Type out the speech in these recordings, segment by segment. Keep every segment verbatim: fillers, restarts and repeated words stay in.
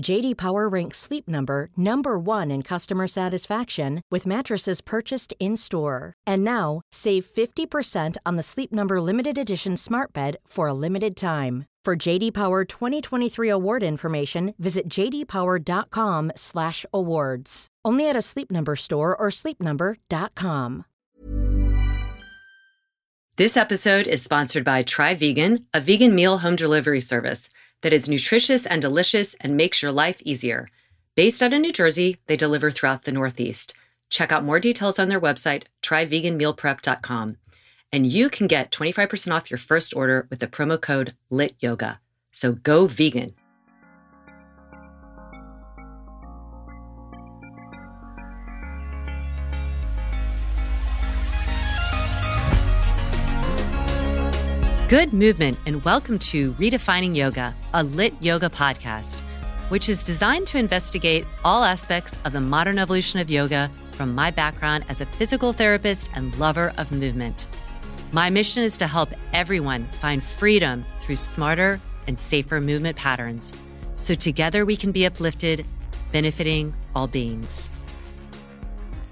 J D Power ranks Sleep Number number one in customer satisfaction with mattresses purchased in-store. And now, save fifty percent on the Sleep Number Limited Edition Smart Bed for a limited time. For J D Power twenty twenty-three award information, visit j d power dot com slash awards. Only at a Sleep Number store or sleep number dot com. This episode is sponsored by Try Vegan, a vegan meal home delivery service that is nutritious and delicious and makes your life easier. Based out of New Jersey, they deliver throughout the Northeast. Check out more details on their website, try vegan meal prep dot com. And you can get twenty-five percent off your first order with the promo code Lit Yoga. So go vegan. Good movement, and welcome to Redefining Yoga, a Lit Yoga podcast, which is designed to investigate all aspects of the modern evolution of yoga from my background as a physical therapist and lover of movement. My mission is to help everyone find freedom through smarter and safer movement patterns, so together we can be uplifted, benefiting all beings.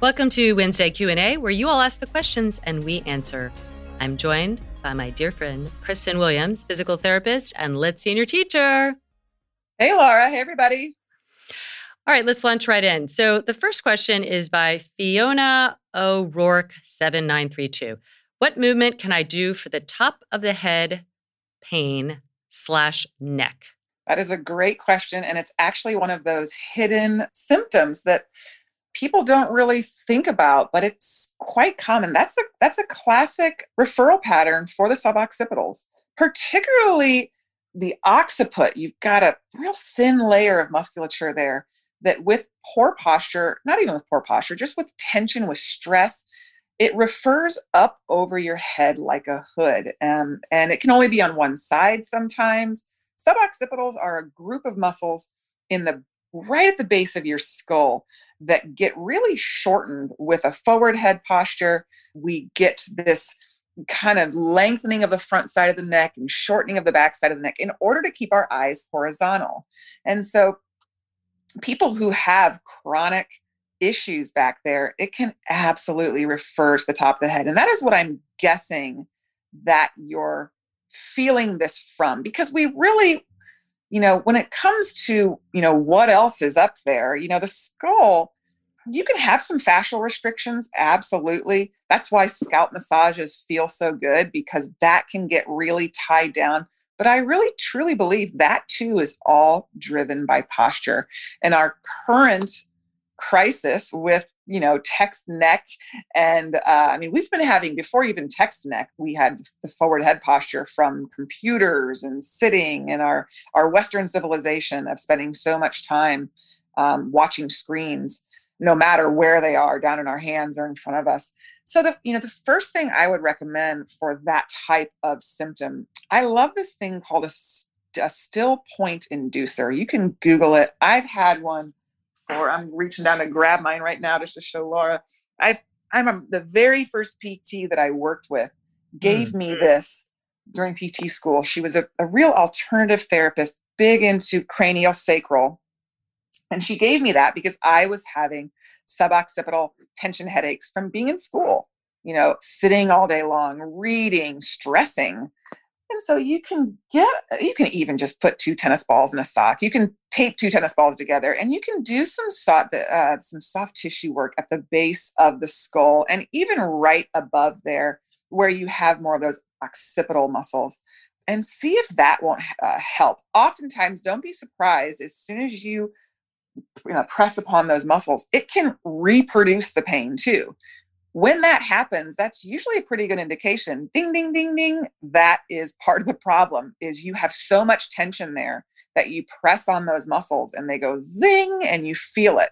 Welcome to Wednesday Q and A, where you all ask the questions and we answer. I'm joined by my dear friend, Kristen Williams, physical therapist and Lit senior teacher. Hey, Laura. Hey, everybody. All right, let's launch right in. So the first question is by Fiona O'Rourke seven nine three two. What movement can I do for the top of the head pain slash neck? That is a great question. And it's actually one of those hidden symptoms that people don't really think about, but it's quite common. That's a that's a classic referral pattern for the suboccipitals, particularly the occiput. You've got a real thin layer of musculature there that with poor posture, not even with poor posture, just with tension, with stress, it refers up over your head like a hood. Um, and it can only be on one side sometimes. Suboccipitals are a group of muscles in the right at the base of your skull that get really shortened with a forward head posture. We get this kind of lengthening of the front side of the neck and shortening of the back side of the neck in order to keep our eyes horizontal. And so people who have chronic issues back there, it can absolutely refer to the top of the head. And that is what I'm guessing that you're feeling this from, because we really, you know, when it comes to, you know, what else is up there, you know, the skull, you can have some fascial restrictions. Absolutely. That's why scalp massages feel so good, because that can get really tied down. But I really truly believe that too is all driven by posture. And our current crisis with, you know, text neck. And uh, I mean, we've been having, before even text neck, we had the forward head posture from computers and sitting and our, our Western civilization of spending so much time um, watching screens, no matter where they are, down in our hands or in front of us. So the, you know, the first thing I would recommend for that type of symptom, I love this thing called a, a still point inducer. You can Google it. I've had one. Or I'm reaching down to grab mine right now just to show Laura. I've, I'm a, the very first P T that I worked with gave mm. me this during P T school. She was a, a real alternative therapist, big into cranial sacral. And she gave me that because I was having suboccipital tension headaches from being in school, you know, sitting all day long, reading, stressing. And so you can get, you can even just put two tennis balls in a sock. You can tape two tennis balls together, and you can do some soft, uh, some soft tissue work at the base of the skull and even right above there where you have more of those occipital muscles. and see if that won't uh, help. Oftentimes, don't be surprised as soon as you, you know, press upon those muscles, it can reproduce the pain too. When that happens, that's usually a pretty good indication. Ding, ding, ding, ding. That is part of the problem, is you have so much tension there that you press on those muscles and they go zing and you feel it.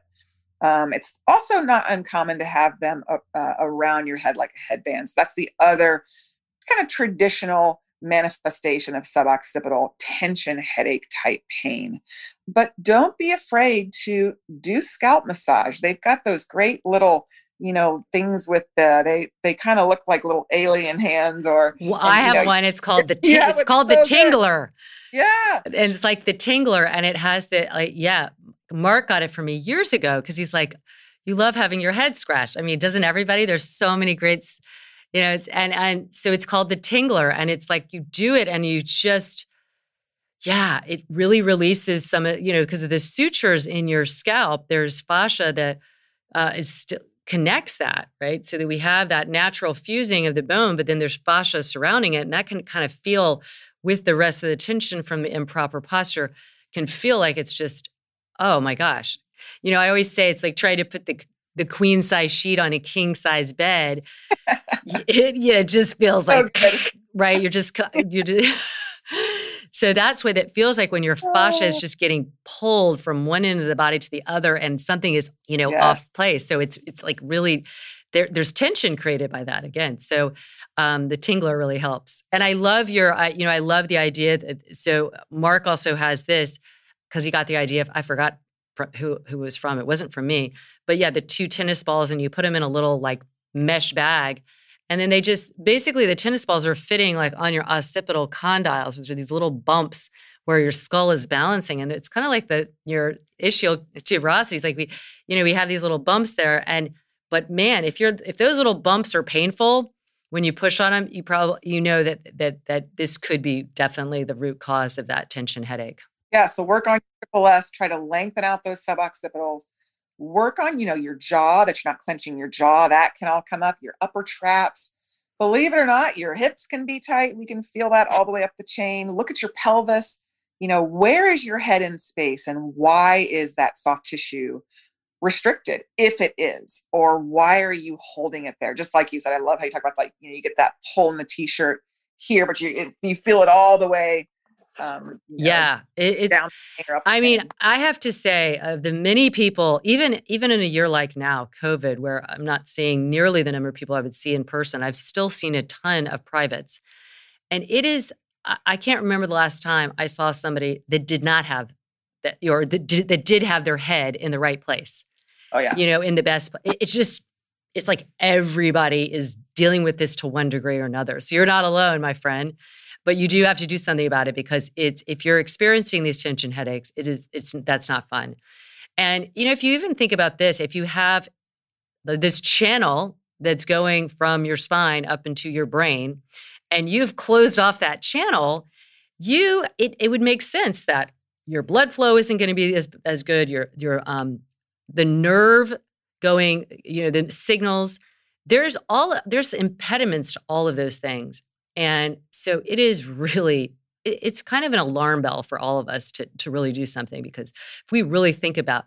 Um, it's also not uncommon to have them uh, uh, around your head like a headband. So that's the other kind of traditional manifestation of suboccipital tension, headache type pain. But don't be afraid to do scalp massage. They've got those great little, you know, things with the, they, they kind of look like little alien hands or. Well, and, I have know, one. It's called the, t- yeah, it's, it's called so the tingler. Good. Yeah. And it's like the tingler, and it has the, like, yeah. Mark got it for me years ago because he's like, you love having your head scratched. I mean, doesn't everybody? There's so many greats, you know, it's, and, and so it's called the tingler, and it's like you do it and you just, yeah, it really releases some, you know, because of the sutures in your scalp, there's fascia that uh, is still connects that, right? So that we have that natural fusing of the bone, but then there's fascia surrounding it, and that can kind of feel with the rest of the tension from the improper posture can feel like it's just, oh my gosh. You know, I always say it's like trying to put the the queen size sheet on a king size bed. It, yeah, it just feels like, okay. Right? You're just, you just, so that's what it feels like when your fascia is just getting pulled from one end of the body to the other and something is, you know, yes. off place. So it's, it's like really, there, there's tension created by that again. So um, the tingler really helps. And I love your, I, you know, I love the idea that, so Mark also has this, because he got the idea of, I forgot who who was from. It wasn't from me. But yeah, the two tennis balls, and you put them in a little like mesh bag. And then they just, basically the tennis balls are fitting like on your occipital condyles, which are these little bumps where your skull is balancing. And it's kind of like the your ischial tuberosities. Like we, you know, we have these little bumps there. And, but man, if you're, if those little bumps are painful, when you push on them, you probably, you know that that that this could be definitely the root cause of that tension headache. Yeah, so work on your S, try to lengthen out those suboccipitals. Work on, you know, your jaw, that you're not clenching your jaw. That can all come up, your upper traps. Believe it or not, your hips can be tight. We can feel that all the way up the chain. Look at your pelvis. You know, where is your head in space, and why is that soft tissue restricted, if it is, or why are you holding it there? Just like you said, I love how you talk about, like, you know, you get that pull in the t-shirt here, but you it, you feel it all the way. Um, yeah, know, it, it's, I mean, chain. I have to say of uh, the many people, even, even in a year like now, COVID, where I'm not seeing nearly the number of people I would see in person, I've still seen a ton of privates, and it is, I, I can't remember the last time I saw somebody that did not have that, or that did, that did have their head in the right place. Oh yeah. You know, in the best, it, it's just, it's like everybody is dealing with this to one degree or another. So you're not alone, my friend. But you do have to do something about it, because it's if you're experiencing these tension headaches, it is it's that's not fun. And you know, if you even think about this, if you have this channel that's going from your spine up into your brain, and you've closed off that channel, you it, it would make sense that your blood flow isn't going to be as as good. Your your um the nerve going, you know, the signals. There's all there's impediments to all of those things. And so it is really, it's kind of an alarm bell for all of us to, to really do something, because if we really think about,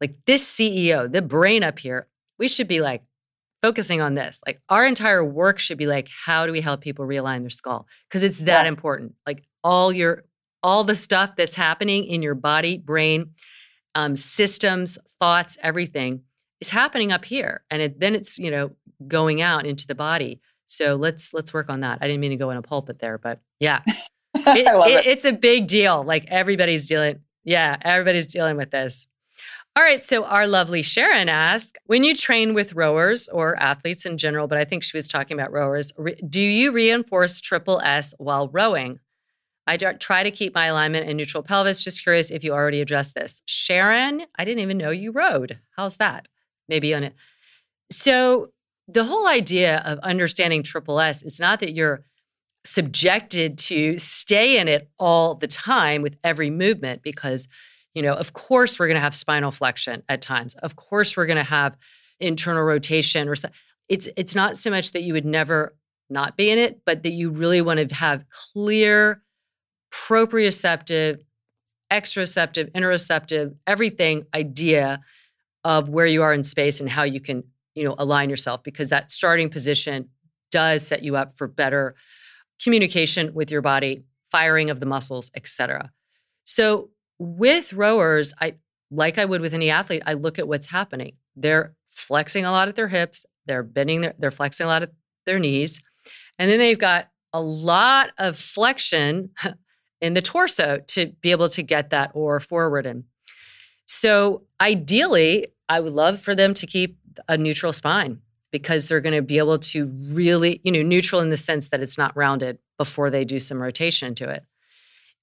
like, this C E O, the brain up here, we should be like focusing on this. Like, our entire work should be like, how do we help people realign their skull? Because it's that yeah. important. Like all your, all the stuff that's happening in your body, brain, um, systems, thoughts, everything is happening up here. And it, then it's, you know, going out into the body. So let's let's work on that. I didn't mean to go in a pulpit there, but yeah, it, I love it. It, it's a big deal. Like everybody's dealing. Yeah, everybody's dealing with this. All right. So our lovely Sharon asked, when you train with rowers or athletes in general, but I think she was talking about rowers, re- do you reinforce triple S while rowing? I d- try to keep my alignment and neutral pelvis. Just curious if you already addressed this. Sharon, I didn't even know you rowed. How's that? Maybe on it. So the whole idea of understanding triple S is not that you're subjected to stay in it all the time with every movement, because, you know, of course we're going to have spinal flexion at times. Of course we're going to have internal rotation. Or it's it's not so much that you would never not be in it, but that you really want to have clear proprioceptive, extroceptive, interoceptive, everything idea of where you are in space and how you can, you know, align yourself, because that starting position does set you up for better communication with your body, firing of the muscles, et cetera. So with rowers, I like I would with any athlete, I look at what's happening. They're flexing a lot at their hips. They're bending. Their, they're flexing a lot at their knees. And then they've got a lot of flexion in the torso to be able to get that oar forward in. So ideally, I would love for them to keep a neutral spine, because they're going to be able to really, you know, neutral in the sense that it's not rounded before they do some rotation to it.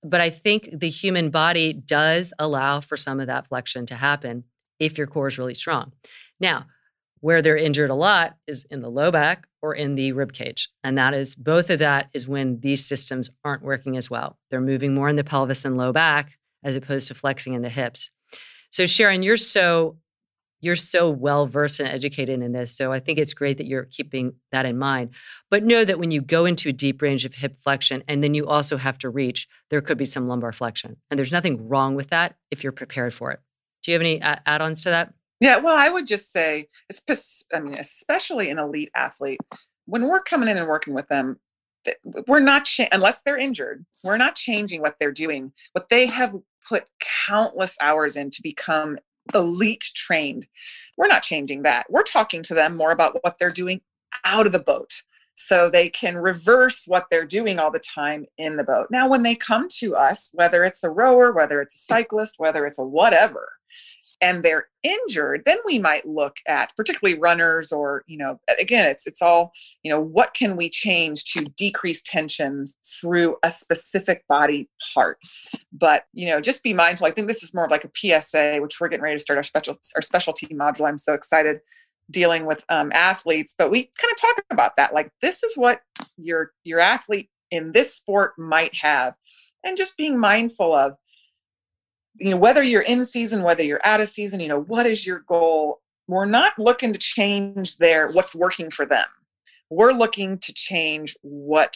But I think the human body does allow for some of that flexion to happen if your core is really strong. Now, where they're injured a lot is in the low back or in the rib cage. And that is, both of that is when these systems aren't working as well. They're moving more in the pelvis and low back as opposed to flexing in the hips. So Sharon, you're so You're so well-versed and educated in this, so I think it's great that you're keeping that in mind. But know that when you go into a deep range of hip flexion and then you also have to reach, there could be some lumbar flexion. And there's nothing wrong with that if you're prepared for it. Do you have any a- add-ons to that? Yeah, well, I would just say, I mean, especially an elite athlete, when we're coming in and working with them, we're not, cha- unless they're injured, we're not changing what they're doing. But they have put countless hours in to become elite trained. We're not changing that. We're talking to them more about what they're doing out of the boat, so they can reverse what they're doing all the time in the boat. Now, when they come to us, whether it's a rower, whether it's a cyclist, whether it's a whatever, and they're injured, then we might look at particularly runners or, you know, again, it's, it's all, you know, what can we change to decrease tension through a specific body part? But, you know, just be mindful. I think this is more of like a P S A, which we're getting ready to start our special, our specialty module. I'm so excited dealing with um, athletes, but we kind of talk about that. Like, this is what your, your athlete in this sport might have, and just being mindful of, you know, whether you're in season, whether you're out of season, you know, what is your goal? We're not looking to change their, what's working for them. We're looking to change what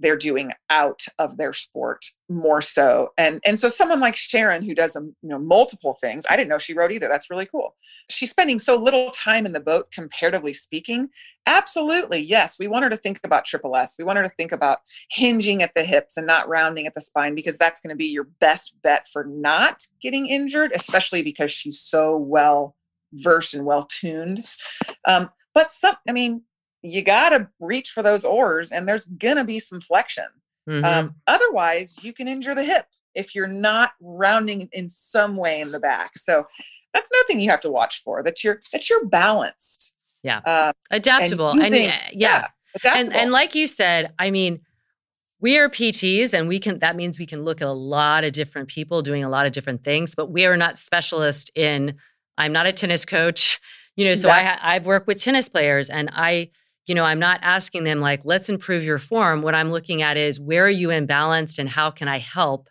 they're doing out of their sport more so. And, and so someone like Sharon, who does, you know, multiple things, I didn't know she wrote either. That's really cool. She's spending so little time in the boat, comparatively speaking. Absolutely. Yes. We want her to think about triple S. We want her to think about hinging at the hips and not rounding at the spine, because that's going to be your best bet for not getting injured, especially because she's so well versed and well tuned. Um, but some, I mean, you got to reach for those oars, and there's going to be some flexion. Mm-hmm. Um, otherwise, you can injure the hip if you're not rounding in some way in the back. So that's another thing you have to watch for, that you're, that you're balanced. Yeah. Um, adaptable. And using, I mean, yeah. yeah adaptable. And, and like you said, I mean, we are P Ts, and we can, that means we can look at a lot of different people doing a lot of different things, but we are not specialists in, I'm not a tennis coach, you know, so exactly. I, I've worked with tennis players, and I, you know, I'm not asking them like, let's improve your form. What I'm looking at is, where are you imbalanced, and how can I help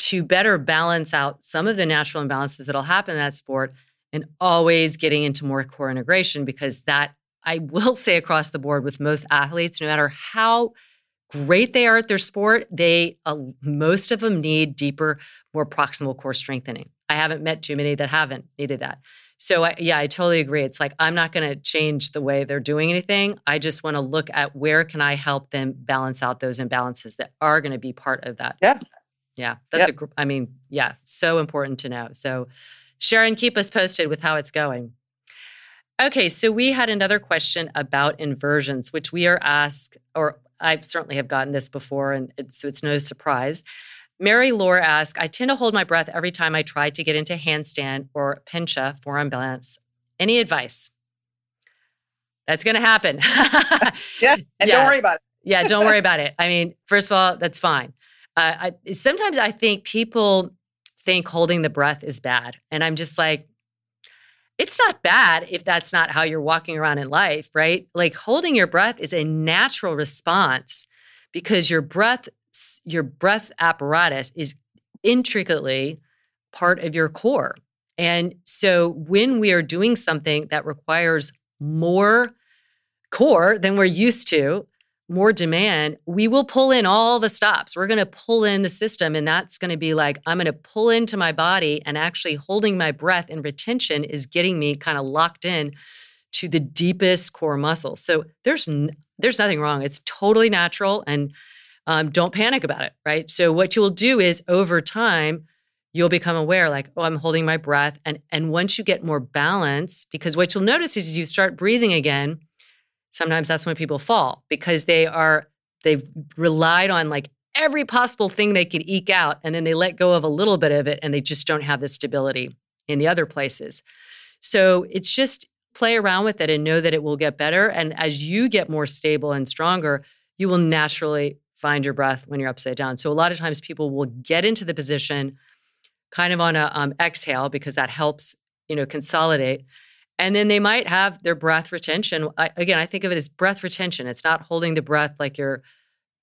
to better balance out some of the natural imbalances that'll happen in that sport, and always getting into more core integration, because that, I will say across the board with most athletes, no matter how great they are at their sport, they, uh, most of them need deeper, more proximal core strengthening. I haven't met too many that haven't needed that. So I, yeah, I totally agree. It's like, I'm not going to change the way they're doing anything. I just want to look at, where can I help them balance out those imbalances that are going to be part of that. Yeah. Yeah. That's yeah. a, I mean, yeah, so important to know. So Sharon, keep us posted with how it's going. Okay. So we had another question about inversions, which we are asked, or I certainly have gotten this before, and it, so it's no surprise. Mary Laura asks, I tend to hold my breath every time I try to get into handstand or pincha forearm balance. Any advice? That's going to happen. yeah, and yeah. don't worry about it. yeah, don't worry about it. I mean, first of all, that's fine. Uh, I, sometimes I think people think holding the breath is bad. And I'm just like, it's not bad if that's not how you're walking around in life, right? Like, holding your breath is a natural response, because your breath your breath apparatus is intricately part of your core. And so when we are doing something that requires more core than we're used to, more demand, we will pull in all the stops. We're going to pull in the system, and that's going to be like, I'm going to pull into my body, and actually holding my breath and retention is getting me kind of locked in to the deepest core muscle. So there's n- there's nothing wrong. It's totally natural, and um, don't panic about it, right? So what you will do is over time, you'll become aware like, oh, I'm holding my breath. And, and once you get more balance, because what you'll notice is you start breathing again. Sometimes that's when people fall because they are, they've relied on like every possible thing they could eke out. And then they let go of a little bit of it and they just don't have the stability in the other places. So it's just play around with it and know that it will get better. And as you get more stable and stronger, you will naturally find your breath when you're upside down. So a lot of times people will get into the position kind of on a um, exhale because that helps, you know, consolidate. And then they might have their breath retention. I, again, I think of it as breath retention. It's not holding the breath like you're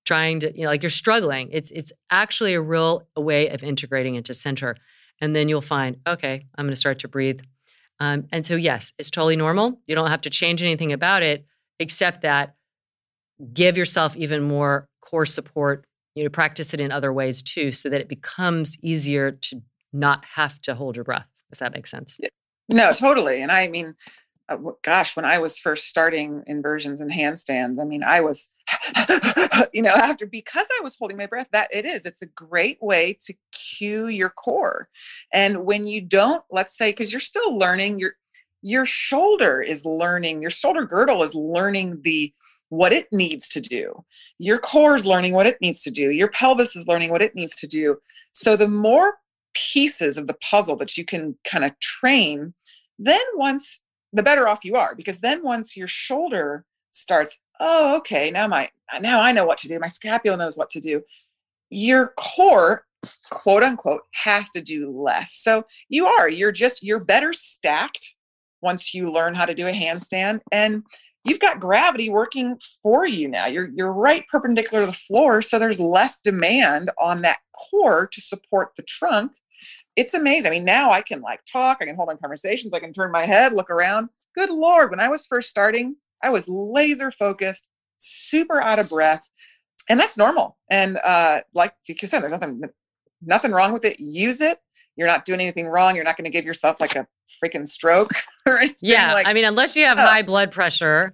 trying to, you know, like you're struggling. It's it's actually a real a way of integrating into center. And then you'll find, okay, I'm going to start to breathe. Um, and so, yes, it's totally normal. You don't have to change anything about it, except that give yourself even more core support. You know, practice it in other ways too, so that it becomes easier to not have to hold your breath, if that makes sense. No, totally. And I mean, uh, gosh, when I was first starting inversions and handstands, I mean, I was, you know, after, because I was holding my breath, that it is, it's a great way to cue your core. And when you don't, let's say, because you're still learning, your, your shoulder is learning, your shoulder girdle is learning the, what it needs to do. Your core is learning what it needs to do. Your pelvis is learning what it needs to do. So the more pieces of the puzzle that you can kind of train, then once the better off you are, because then once your shoulder starts, oh, okay, now my, now I know what to do. My scapula knows what to do. Your core, quote unquote, has to do less. So you are, you're just, you're better stacked once you learn how to do a handstand, and you've got gravity working for you now. You're, you're right perpendicular to the floor, so there's less demand on that core to support the trunk. It's amazing. I mean, now I can like talk, I can hold on conversations, I can turn my head, look around. Good Lord, when I was first starting, I was laser focused, super out of breath, and that's normal. And uh, like you said, there's nothing, nothing wrong with it. Use it. You're not doing anything wrong. You're not going to give yourself like a freaking stroke or anything. Yeah, like, I mean, unless you have oh. high blood pressure,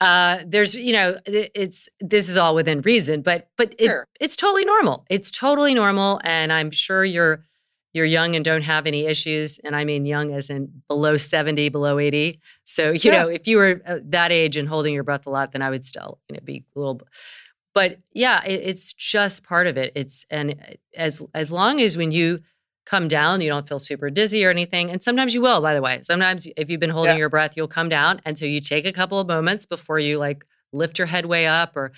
uh, there's, you know, it's this is all within reason. But but it, sure. it's totally normal. It's totally normal, and I'm sure you're you're young and don't have any issues. And I mean, young as in below seventy, below eighty. So you yeah. know, if you were that age and holding your breath a lot, then I would still, you know, be a little. But yeah, it, it's just part of it. It's and as as long as when you come down, you don't feel super dizzy or anything. And sometimes you will, by the way. Sometimes if you've been holding yeah. your breath, you'll come down. And so you take a couple of moments before you like lift your head way up or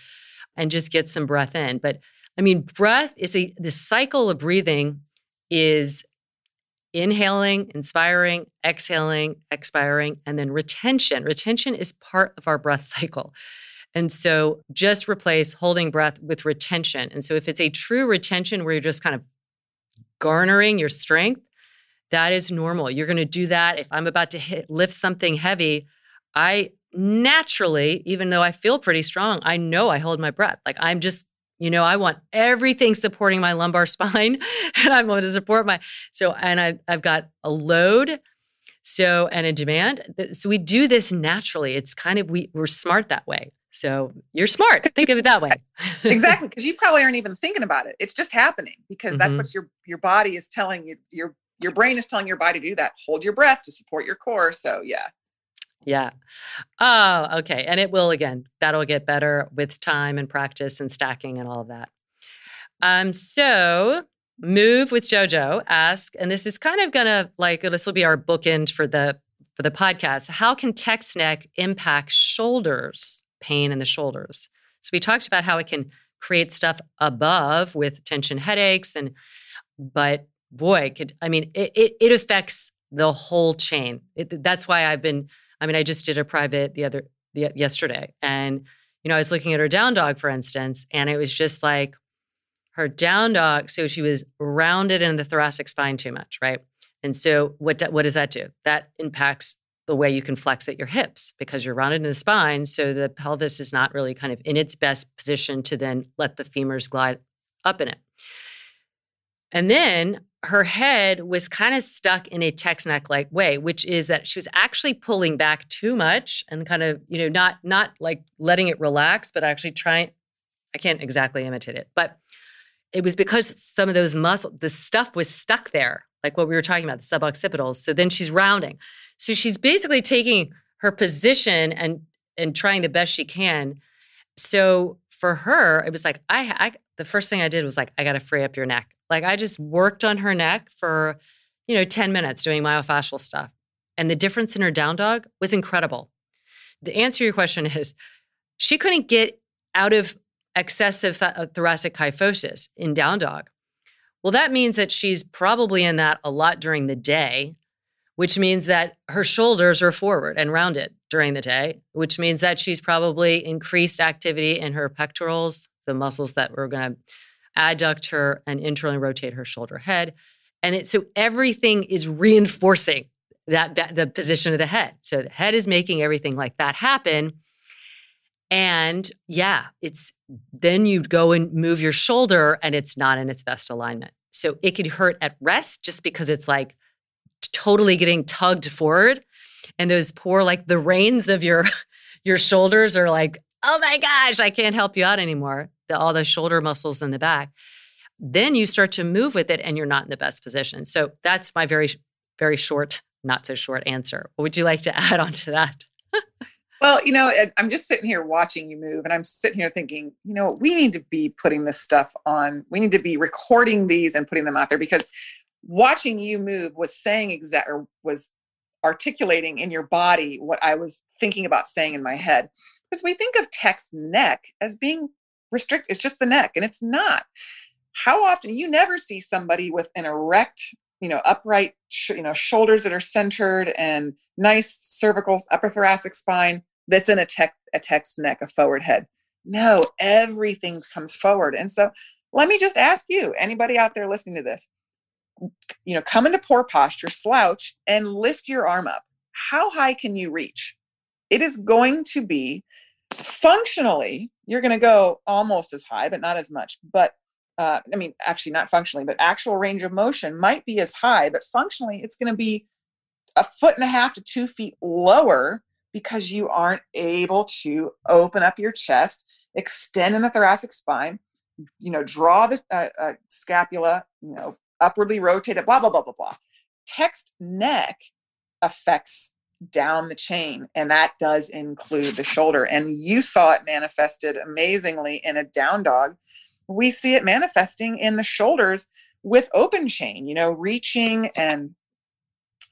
and just get some breath in. But I mean, breath is a, the cycle of breathing is inhaling, inspiring, exhaling, expiring, and then retention. Retention is part of our breath cycle. And so just replace holding breath with retention. And so if it's a true retention where you're just kind of garnering your strength, that is normal. You're going to do that. If I'm about to hit, lift something heavy, I naturally, even though I feel pretty strong, I know I hold my breath. Like I'm just, you know, I want everything supporting my lumbar spine and I'm going to support my, so, and I, I've got a load, so, and a demand. So we do this naturally. It's kind of, we, we're smart that way. So you're smart. Think of it that way. Exactly. Because you probably aren't even thinking about it. It's just happening because that's mm-hmm. what your your body is telling you. Your your brain is telling your body to do that. Hold your breath to support your core. So yeah. Yeah. Oh, okay. And it will, again, that'll get better with time and practice and stacking and all of that. Um. So Move with JoJo ask, and this is kind of going to like, this will be our bookend for the for the podcast. How can text neck impact shoulders? Pain in the shoulders. So we talked about how it can create stuff above with tension headaches, and but boy, could I mean it? It, it affects the whole chain. It, that's why I've been. I mean, I just did a private the other the, yesterday, and you know, I was looking at her down dog, for instance, and it was just like her down dog. So she was rounded in the thoracic spine too much, right? And so what what does that do? That impacts the way you can flex at your hips because you're rounded in the spine. So the pelvis is not really kind of in its best position to then let the femurs glide up in it. And then her head was kind of stuck in a text neck-like way, which is that she was actually pulling back too much and kind of, you know, not not like letting it relax, but actually trying. I can't exactly imitate it, but it was because some of those muscle, the stuff was stuck there, like what we were talking about, the suboccipitals. So then she's rounding. So she's basically taking her position and and trying the best she can. So for her, it was like, I, I the first thing I did was like, I got to free up your neck. Like I just worked on her neck for, you know, ten minutes doing myofascial stuff. And the difference in her down dog was incredible. The answer to your question is she couldn't get out of excessive th- thoracic kyphosis in down dog. Well, that means that she's probably in that a lot during the day, which means that her shoulders are forward and rounded during the day, which means that she's probably increased activity in her pectorals, the muscles that we're going to adduct her and internally rotate her shoulder head. And it, so everything is reinforcing that, that the position of the head. So the head is making everything like that happen. And yeah, it's then you go and move your shoulder and it's not in its best alignment. So it could hurt at rest just because it's like totally getting tugged forward. And those poor, like the reins of your, your shoulders are like, oh my gosh, I can't help you out anymore. The, all the shoulder muscles in the back, then you start to move with it and you're not in the best position. So that's my very, very short, not so short answer. What would you like to add on to that? Well, you know, I'm just sitting here watching you move and I'm sitting here thinking, you know, we need to be putting this stuff on. We need to be recording these and putting them out there because watching you move was saying exact or was articulating in your body what I was thinking about saying in my head. Because we think of text neck as being restrict, it's just the neck, and it's not. How often you never see somebody with an erect, you know, upright, sh- you know, shoulders that are centered and nice cervical upper thoracic spine that's in a text, a text neck, a forward head. No, everything comes forward. And so let me just ask you, anybody out there listening to this, you know, come into poor posture, slouch, and lift your arm up. How high can you reach? It is going to be functionally, you're going to go almost as high, but not as much. But uh, I mean, actually not functionally, but actual range of motion might be as high, but functionally it's going to be a foot and a half to two feet lower because you aren't able to open up your chest, extend in the thoracic spine, you know, draw the uh, uh, scapula, you know, upwardly rotate it, blah, blah, blah, blah, blah. Text neck affects down the chain. And that does include the shoulder. And you saw it manifested amazingly in a down dog. We see it manifesting in the shoulders with open chain, you know, reaching and,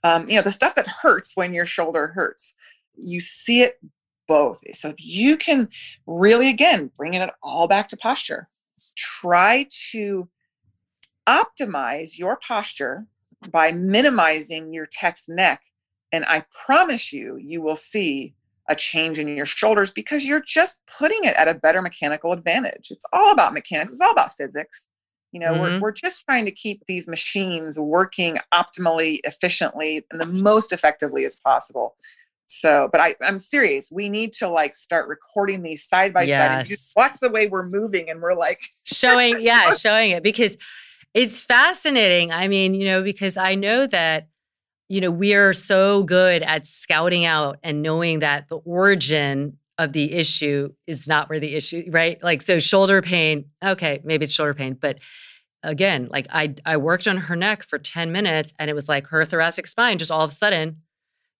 um, you know, the stuff that hurts when your shoulder hurts, you see it both. So if you can really, again, bringing it all back to posture, try to optimize your posture by minimizing your text neck. And I promise you, you will see a change in your shoulders because you're just putting it at a better mechanical advantage. It's all about mechanics. It's all about physics. You know, mm-hmm. we're, we're just trying to keep these machines working optimally, efficiently, and the most effectively as possible. So, but I, I'm serious. We need to like start recording these side by yes. side. And just watch the way we're moving and we're like. showing, yeah, showing it because it's fascinating. I mean, you know, because I know that you know, we are so good at scouting out and knowing that the origin of the issue is not where the issue, right? Like, so shoulder pain, okay, maybe it's shoulder pain. But again, like I I worked on her neck for ten minutes and it was like her thoracic spine just all of a sudden,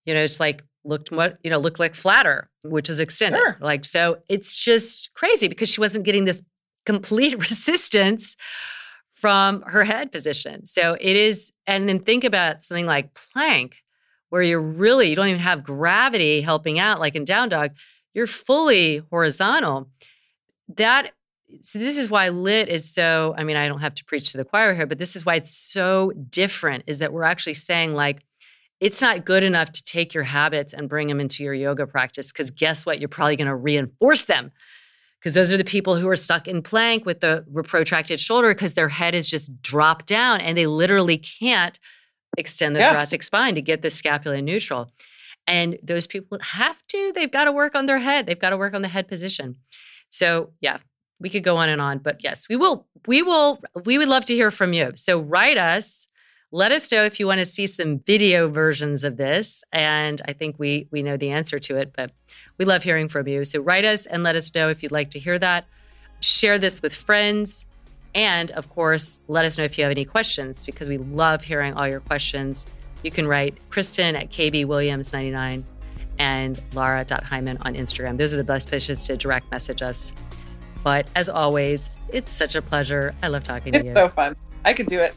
you know, it's like looked, what you know, looked like flatter, which is extended. Sure. Like, so it's just crazy because she wasn't getting this complete resistance from her head position. So it is, and then think about something like plank, where you're really, you don't even have gravity helping out, like in down dog, you're fully horizontal. That, so this is why Lit is so, I mean, I don't have to preach to the choir here, but this is why it's so different, is that we're actually saying like, it's not good enough to take your habits and bring them into your yoga practice, because guess what? You're probably going to reinforce them. Because those are the people who are stuck in plank with the protracted shoulder because their head is just dropped down and they literally can't extend the yeah. thoracic spine to get the scapula neutral. And those people have to, they've got to work on their head. They've got to work on the head position. So yeah, we could go on and on, but yes, we will, we will, we would love to hear from you. So write us, let us know if you want to see some video versions of this. And I think we, we know the answer to it, but we love hearing from you. So write us and let us know if you'd like to hear that. Share this with friends. And of course, let us know if you have any questions because we love hearing all your questions. You can write Kristen at k b williams nine nine and laura dot hyman on Instagram. Those are the best places to direct message us. But as always, it's such a pleasure. I love talking to you. It's so fun. I could do it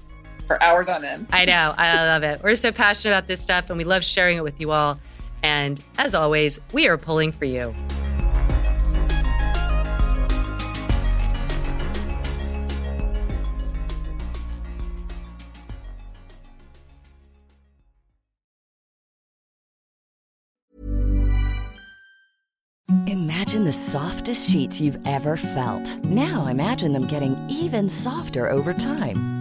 for hours on end. I know. I love it. We're so passionate about this stuff and we love sharing it with you all. And as always, we are pulling for you. Imagine the softest sheets you've ever felt. Now imagine them getting even softer over time.